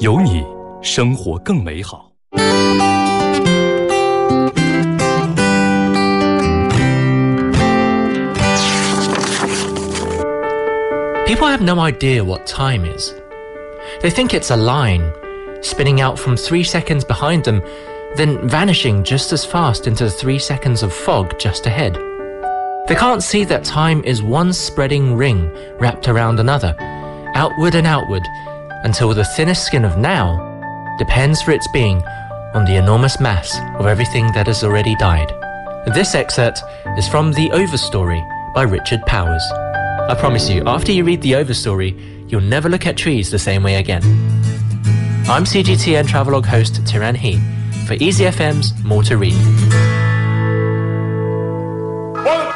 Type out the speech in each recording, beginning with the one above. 有你，生活更美好。People have no idea what time is. They think it's a line, spinning out from 3 seconds behind them, then vanishing just as fast into the 3 seconds of fog just ahead. They can't see that time is one spreading ring wrapped around another, outward and outward, until the thinnest skin of now depends for its being on the enormous mass of everything that has already died. This excerpt is from The Overstory by Richard Powers. I promise you, after you read The Overstory, you'll never look at trees the same way again. I'm CGTN Travelogue host Tyrann Hee for EasyFM's More to Read. One,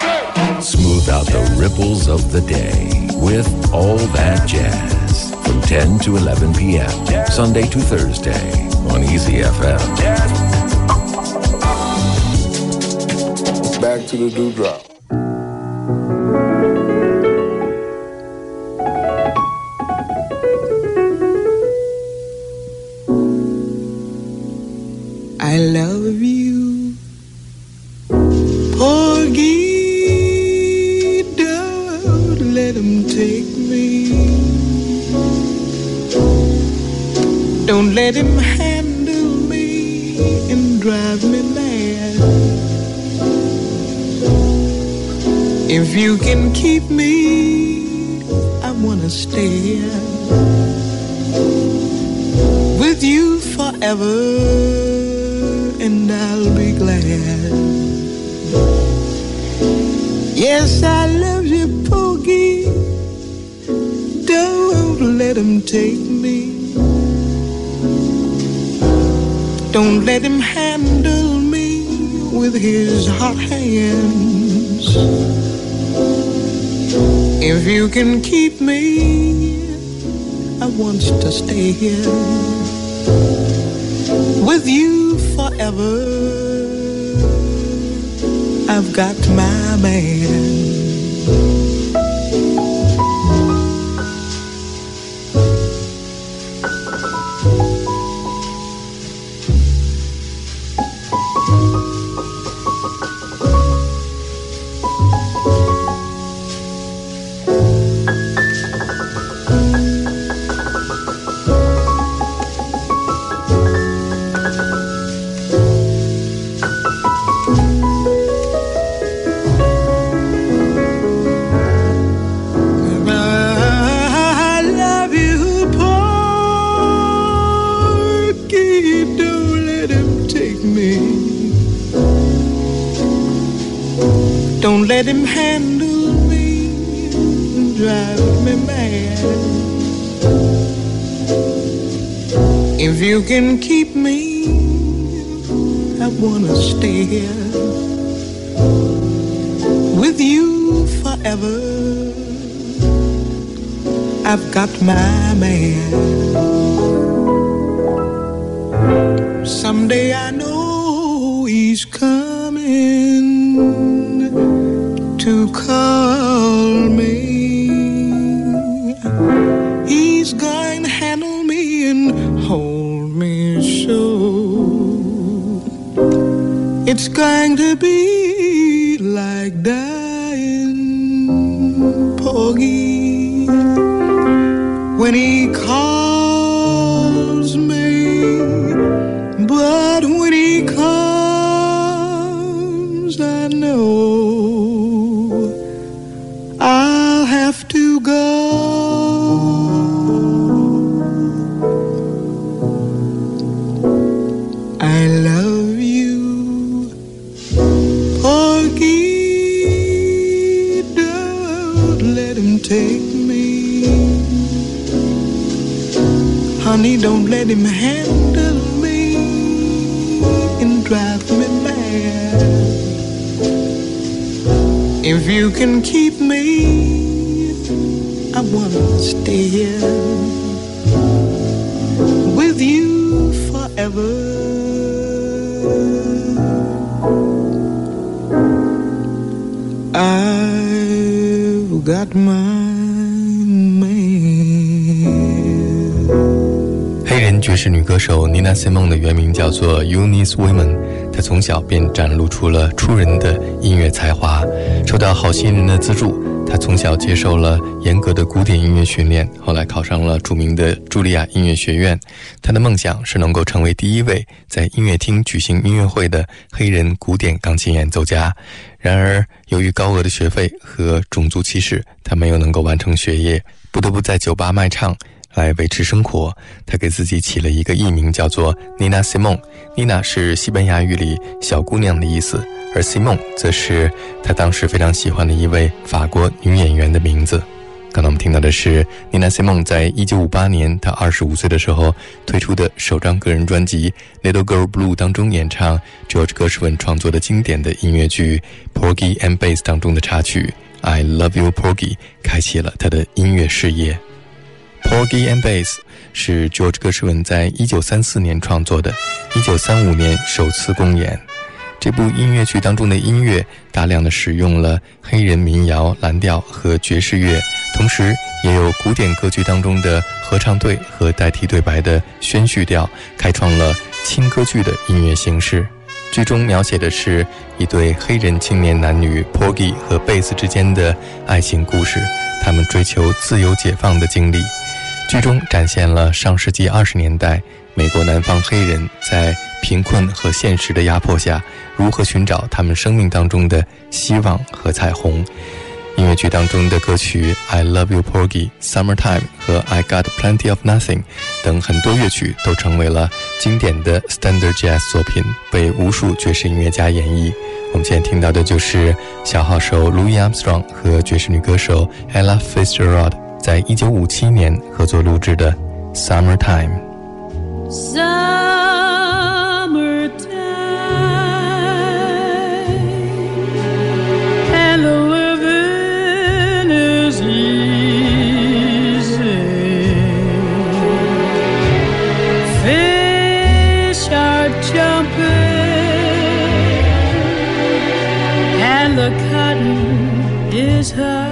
two, three. Smooth out the ripples of the day with all that jazz. From 10 to 11 p.m. Sunday to Thursday on EasyFM. Back to the Doo Drop. I love you, Porgy, don't let him take me. Don't let him handle me and drive me mad. If you can keep me, I wanna stay with you forever, and I'll be glad. Yes, I love you, Porgy. Don't let him take me. Don't let him handle me with his hot hands. If you can keep me, I want to stay here with you forever. I've got my man. Let him handle me and drive me mad. If you can keep me, I wanna stay here with you forever. I've got my man. Someday I know he's coming to call me. He's going to handle me and hold me so. It's going to be like dying, Porgy, when he calls me. But when he comes, I know to go. I love you, Porgy, don't let him take me. Honey, don't let him handle me and drive me mad. If you can keep me, I wanna stay here with you forever. I've got my man. 人爵士女歌手妮娜·西蒙的原名叫做 Eunice Wyman， 她从小便展露出了出人的音乐才华。受到好心人的资助，她从小接受了严格的古典音乐训练，后来考上了著名的茱莉亚音乐学院。她的梦想是能够成为第一位在音乐厅举行音乐会的黑人古典钢琴演奏家。然而，由于高额的学费和种族歧视，她没有能够完成学业，不得不在酒吧卖唱来维持生活。她给自己起了一个艺名，叫做 Nina Simone。 Nina 是西班牙语里小姑娘的意思，而 Simone 则是她当时非常喜欢的一位法国女演员的名字。刚才我们听到的是 Nina Simone 在1958年她25岁的时候推出的首张个人专辑 Little Girl Blue 当中演唱 George Gershwin 创作的经典的音乐剧 Porgy and Bess 当中的插曲 I Love You Porgy， 开启了她的音乐事业。Porgy and Bess 是 George Gershwin 在1934年创作的，1935年首次公演。这部音乐剧当中的音乐大量的使用了黑人民谣、蓝调和爵士乐，同时也有古典歌剧当中的合唱队和代替对白的宣叙调，开创了轻歌剧的音乐形式。剧中描写的是一对黑人青年男女 Porgy 和 Bess 之间的爱情故事，他们追求自由解放的经历。剧中展现了上世纪20年代美国南方黑人在贫困和现实的压迫下如何寻找他们生命当中的希望和彩虹。音乐剧当中的歌曲 I Love You Porgy、 Summertime 和 I Got Plenty of Nothing 等很多乐曲都成为了经典的 Standard Jazz 作品，被无数爵士音乐家演绎。我们现在听到的就是小号手 Louis Armstrong 和爵士女歌手 Ella Fitzgerald在1957年合作录制的 Summertime。 Summertime and the living is easy, fish are jumping and the cotton is high.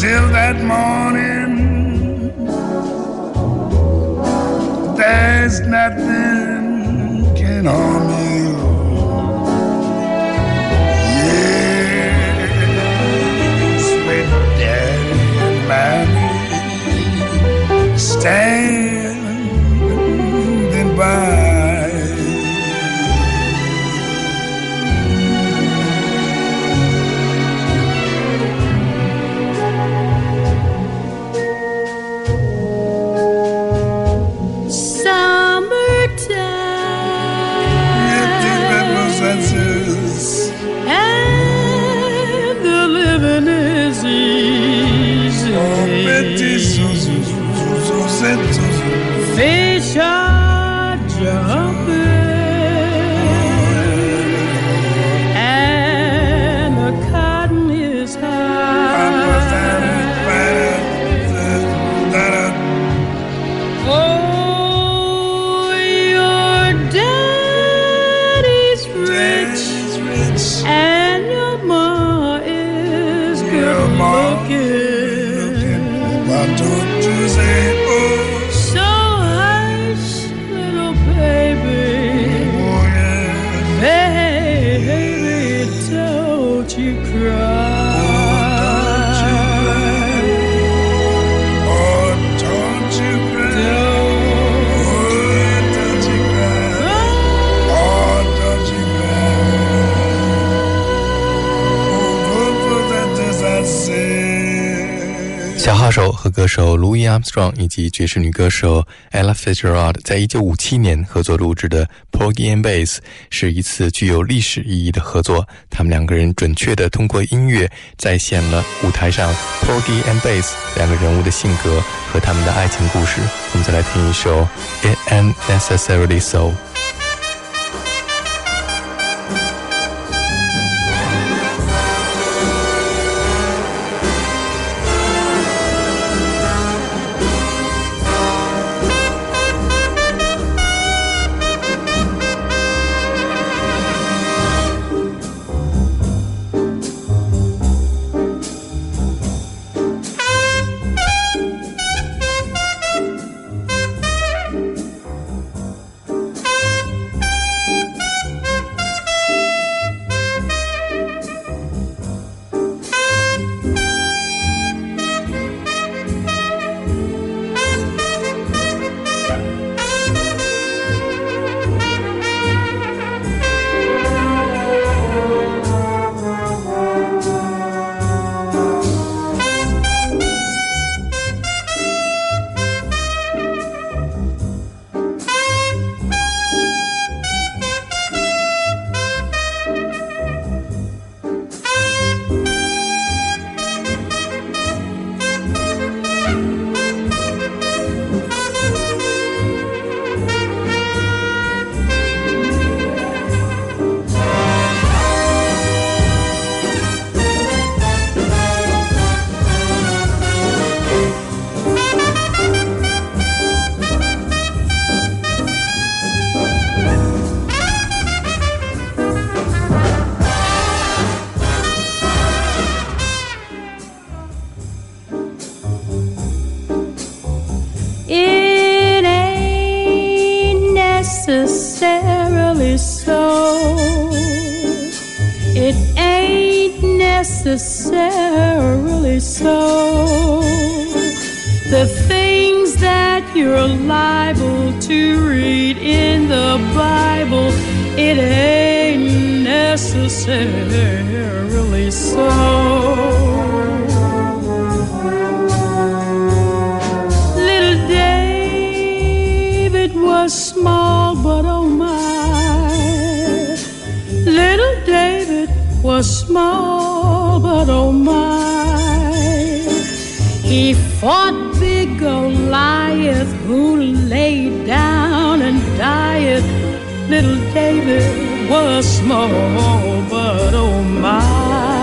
Till that morning, there's nothing can harm you. Yes, with daddy and mommy standing by. Summertime don't you cry. Oh, don't you cry. Oh, don't you cry. Oh, don't you cry. 小号手和歌手 Louis Armstrong 以及爵士女歌手 Ella Fitzgerald 在1957年合作录制的 Porgy and Bess 是一次具有历史意义的合作，他们两个人准确地通过音乐再现了舞台上 Porgy and Bess 两个人物的性格和他们的爱情故事。我们再来听一首 It Ain't Necessarily So。Necessarily so. The things that you're liable to read in the Bible, it ain't necessarily so. Little David was small, but oh my, little David was small, but oh my, he fought big Goliath who lay down and died. Little David was small, but oh my.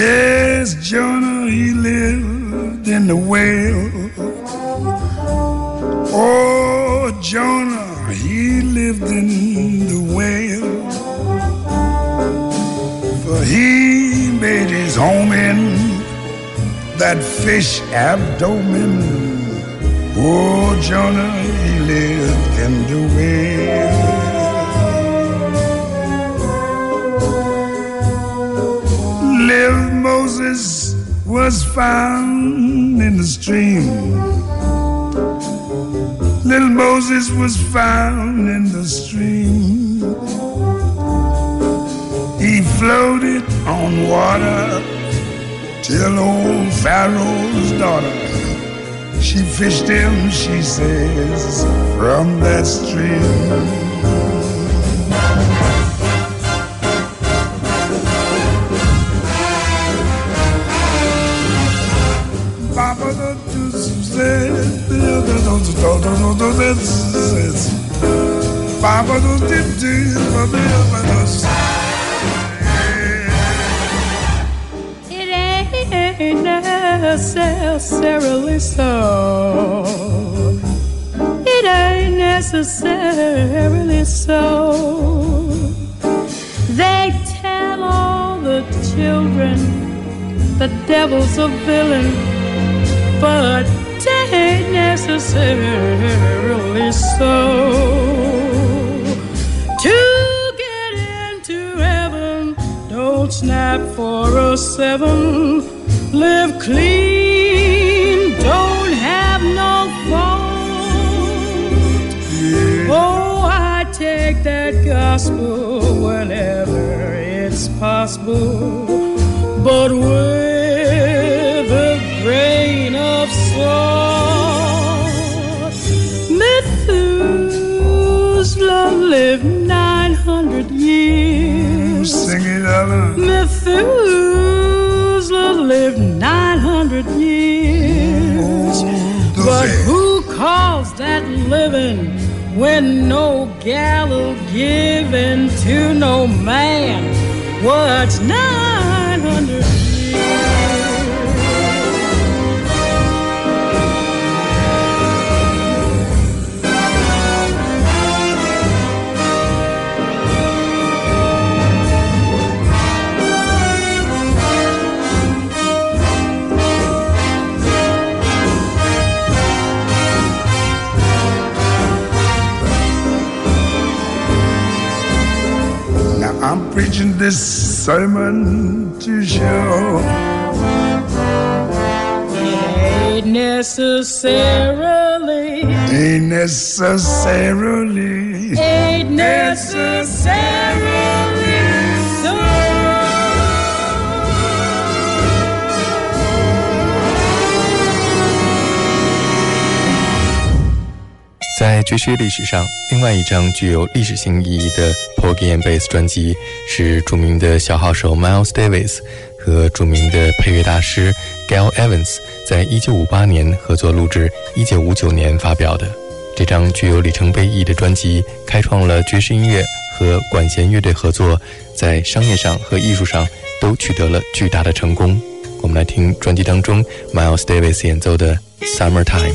Yes, Jonah, he lived in the whale. Oh, Jonah, he lived in the whale. For he made his home in that fish abdomen. Oh, Jonah, he lived in the whale. Little Moses was found in the stream. Little Moses was found in the stream. He floated on water till old Pharaoh's daughter, she fished him, she says, from that stream. It ain't necessarily so. It ain't necessarily so. They tell all the children the devil's a villain, but it ain't necessarily so. To get into heaven, don't snap for a seven. Live clean, don't have no fault. Oh, I take that gospel whenever it's possible, but with a grain of salt. Methuselah lived 900 years. Sing it out. Methuselah lived 900 years, but who calls that living when no gallows given to no man? What's 900 I'm preaching this sermon to show ain't necessarily so.在爵士历史上，另外一张具有历史性意义的 Porgy and Bess 专辑是著名的小号手 Miles Davis 和著名的配乐大师 Gale Evans 在1958年合作录制，1959年发表的。这张具有里程碑意义的专辑开创了爵士音乐和管弦乐队合作在商业上和艺术上都取得了巨大的成功。我们来听专辑当中 Miles Davis 演奏的 Summertime。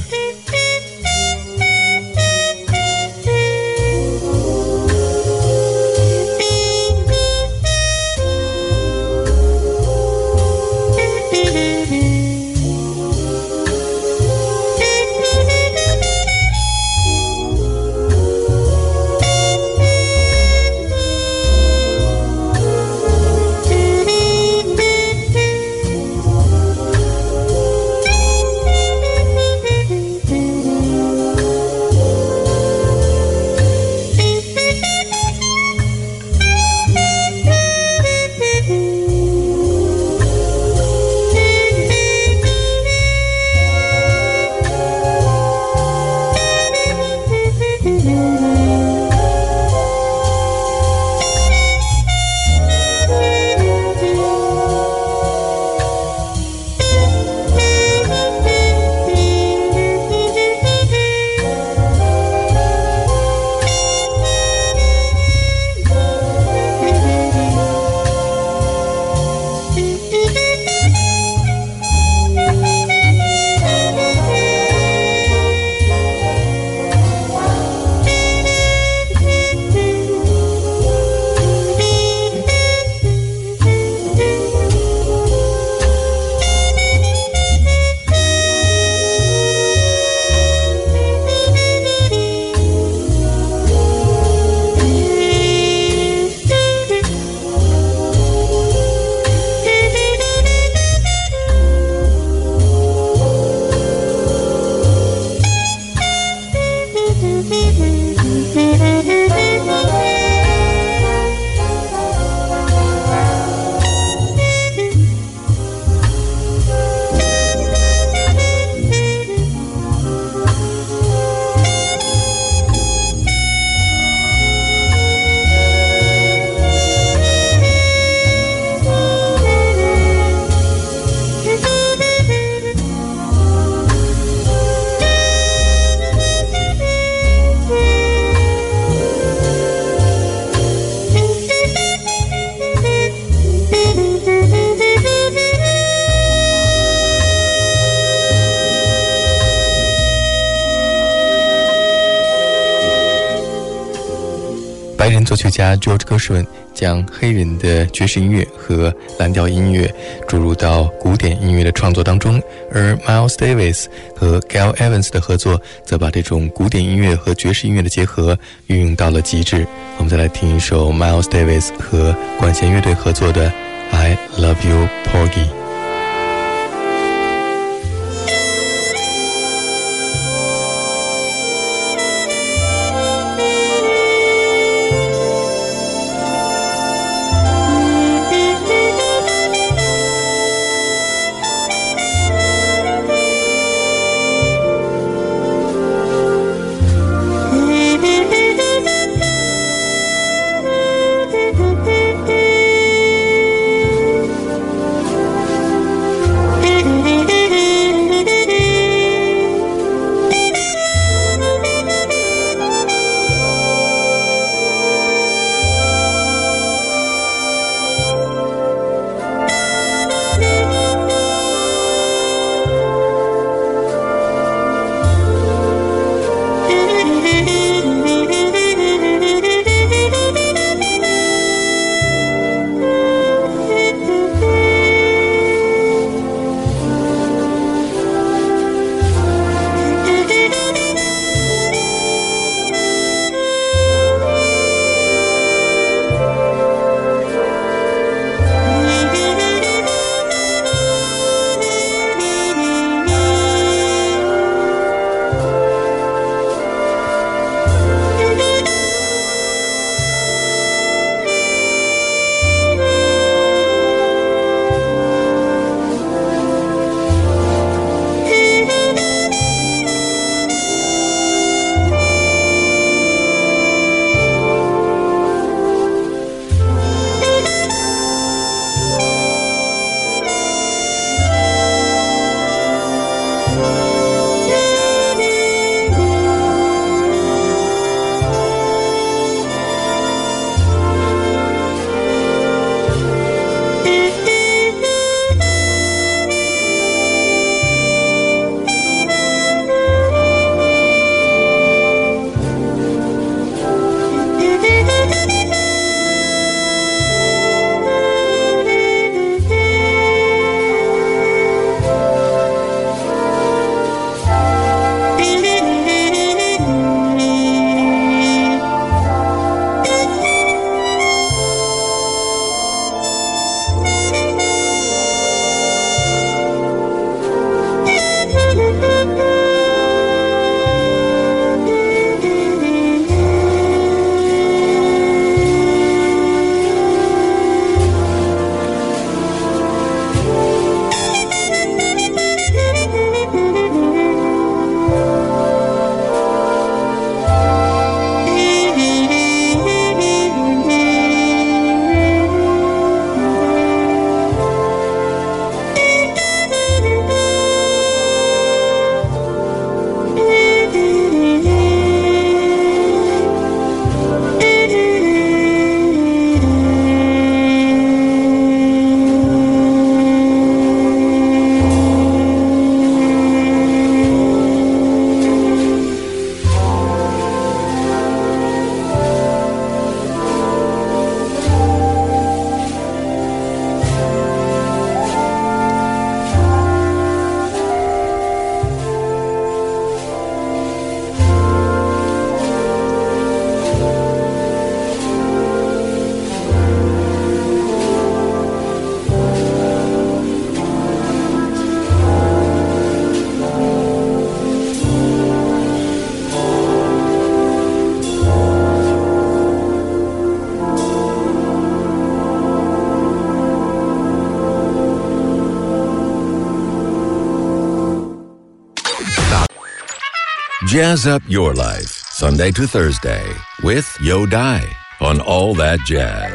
白人作曲家 George Gershwin 将黑人的爵士音乐和蓝调音乐注入到古典音乐的创作当中，而 Miles Davis 和 Gil Evans 的合作则把这种古典音乐和爵士音乐的结合运用到了极致。我们再来听一首 Miles Davis 和管弦乐队合作的 I Love You Porgy。Jazz up your life, Sunday to Thursday, with Yo Dai on All That Jazz.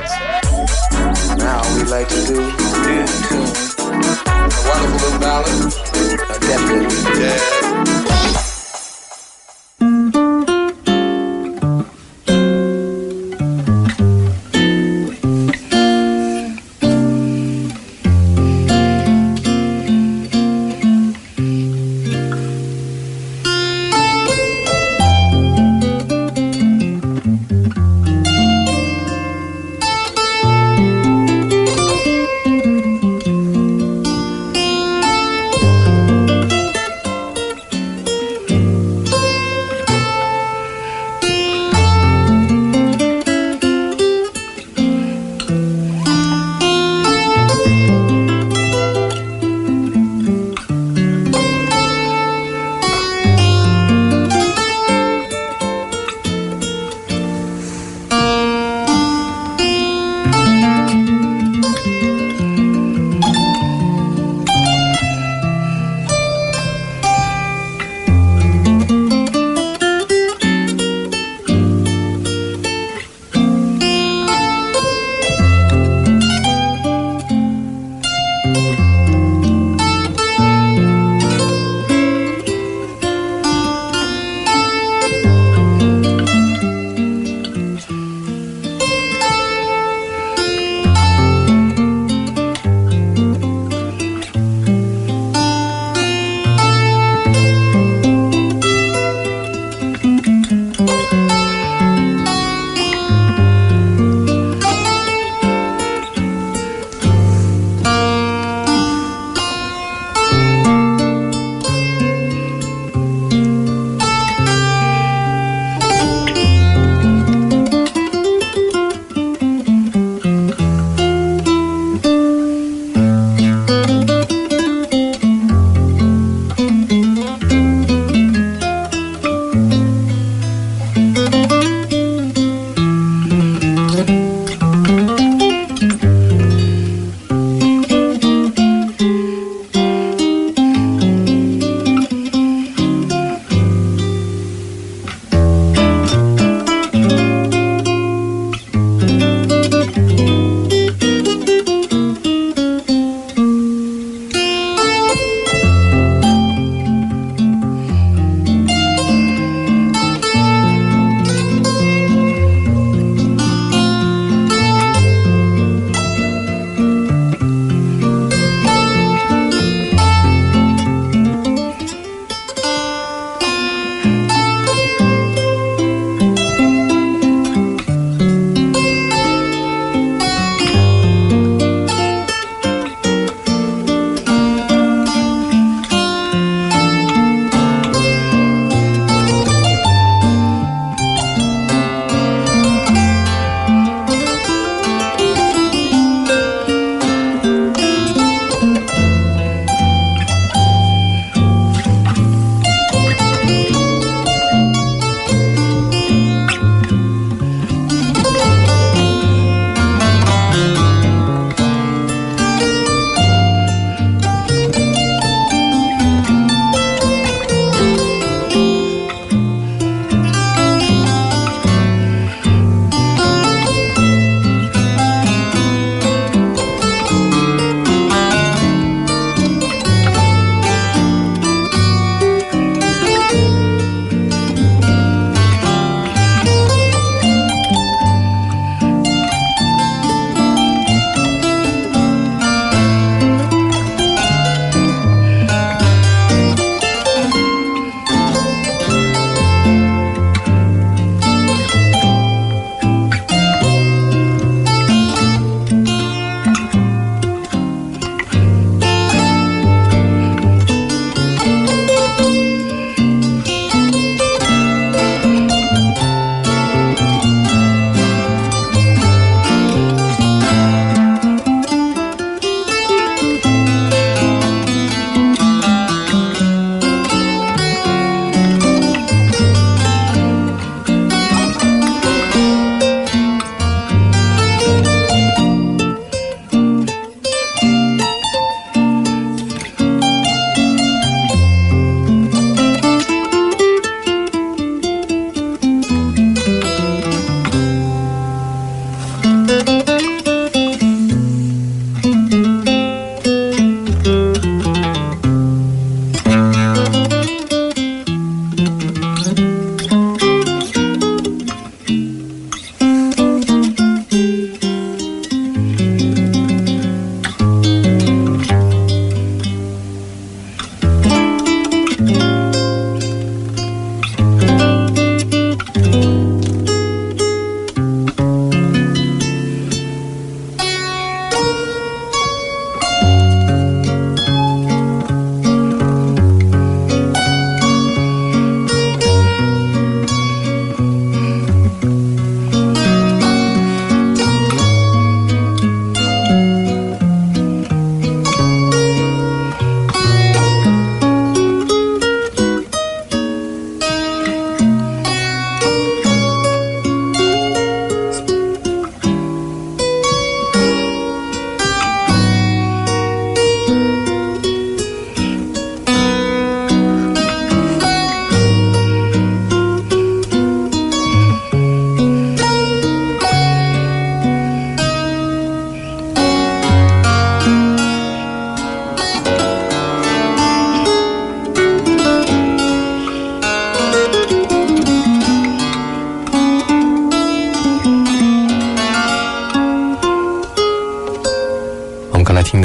Now we like to do a wonderful little ballad, a definite jazz.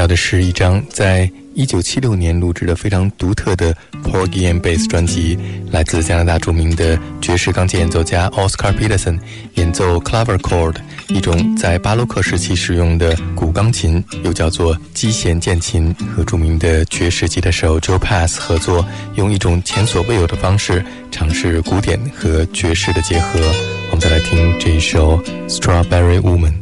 到的是一张在1976年录制的非常独特的 Porgy and Bess 专辑，来自加拿大著名的爵士钢琴演奏家 Oscar Peterson 演奏 clavichord， 一种在巴洛克时期使用的古钢琴，又叫做击弦键琴，和著名的爵士吉他手 Joe Pass 合作，用一种前所未有的方式尝试古典和爵士的结合。我们再来听这一首 Strawberry Woman。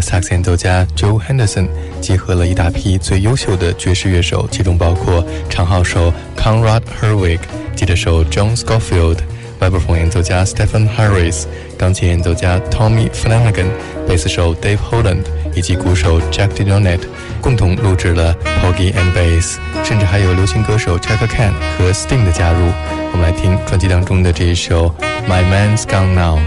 的萨克斯演奏家 Joe Henderson 集合了一大批最优秀的爵士乐手，其中包括长号手 Conrad Herwig、吉他手 John Scofield、麦克风演奏家 Stephen Harris、钢琴演奏家 Tommy Flanagan、贝斯手 Dave Holland 以及鼓手 Jack DeJohnette 共同录制了 Porgy and Bess， 甚至还有流行歌手 Chaka Khan 和 Sting 的加入。我们来听专辑当中的这一首 My Man's Gone Now。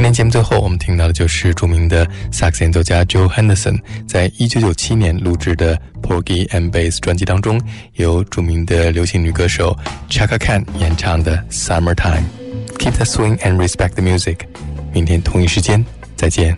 今天节目最后我们听到的就是著名的萨克斯演奏家 Joe Henderson 在1997年录制的 Porgy and Bess 专辑当中，由著名的流行女歌手 Chaka Khan 演唱的 Summertime。 Keep the swing and respect the music， 明天同一时间再见。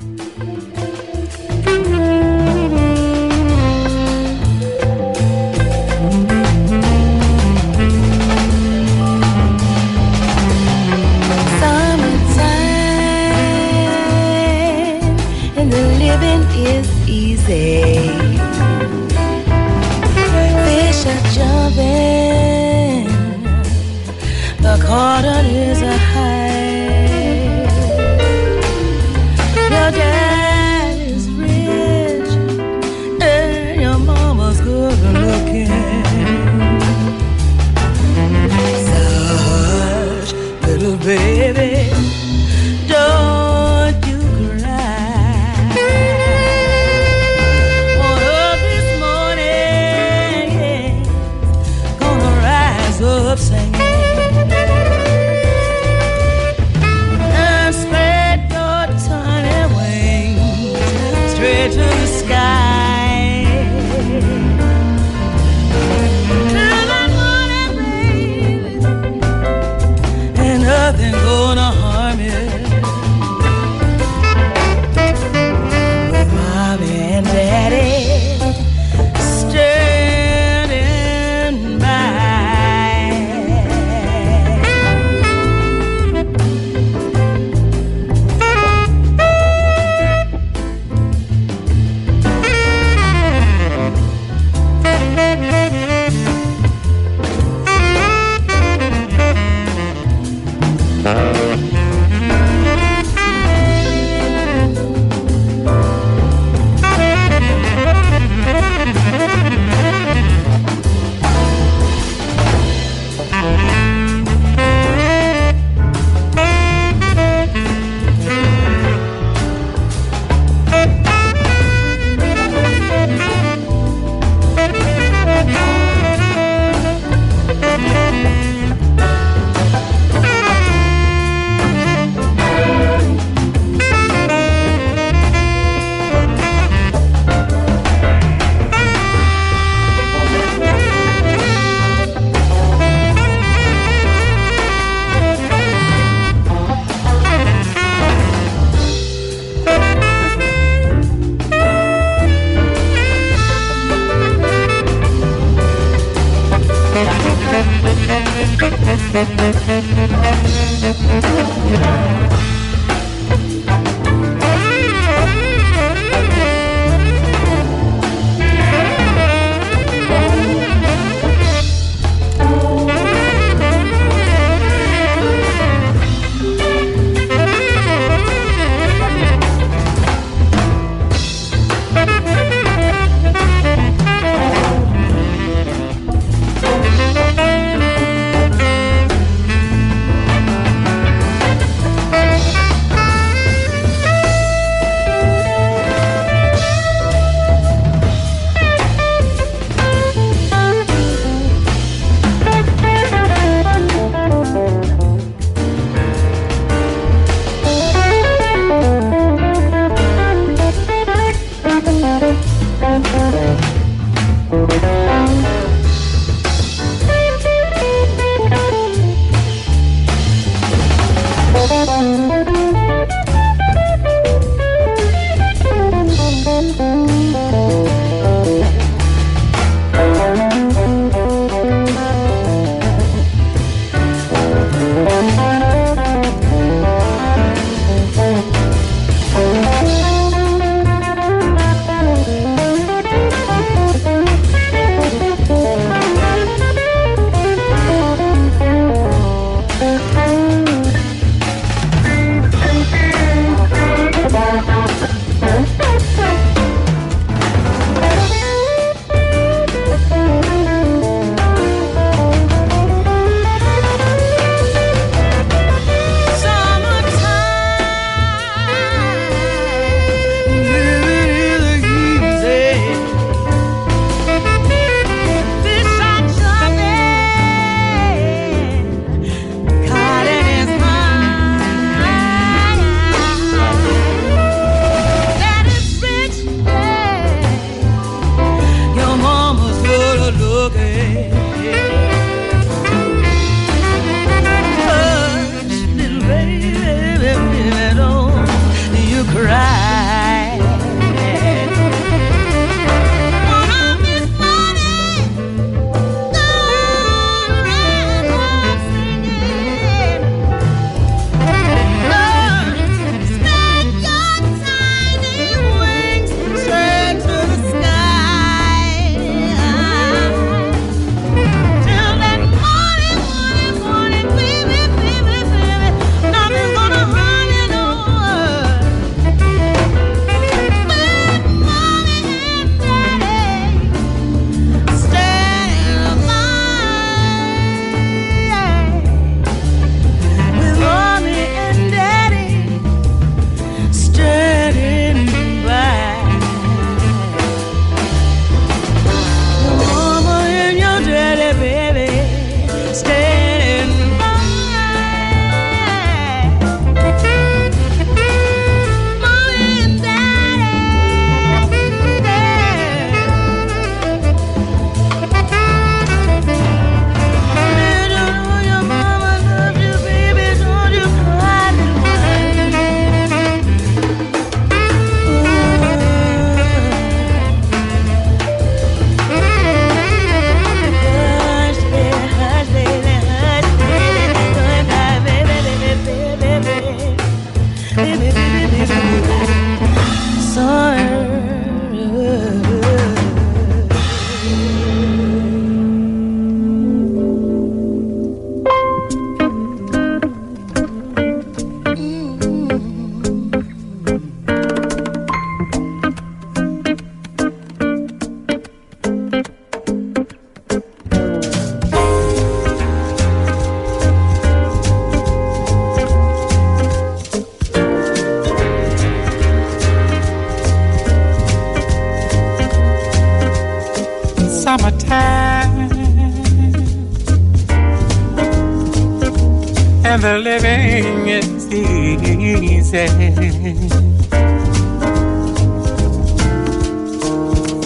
and the living is easy.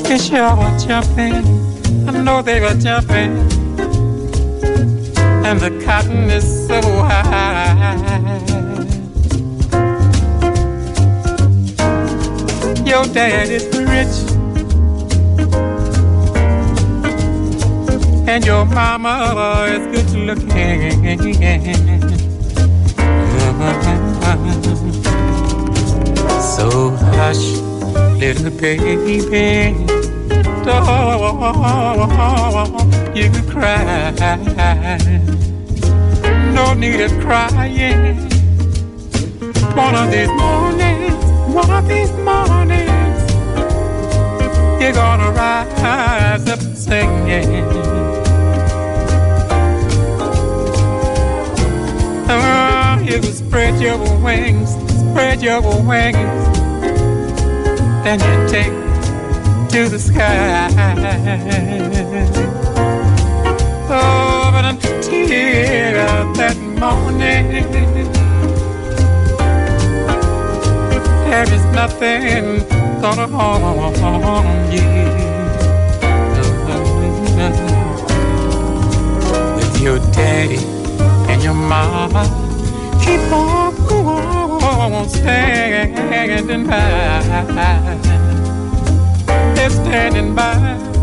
They sure were jumping, I know they were jumping, and the cotton is so high. Your dad is rich, and your mama is good looking. So hush, little baby, don't you cry. No need of crying. One of these mornings, one of these mornings, you're gonna rise up singing. Oh, you spread your wings, spread your wings, then you take to the sky. Oh, but until that morning, there is nothing gonna harm you. With your daddy and your mama, keep on standing by. They're standing by.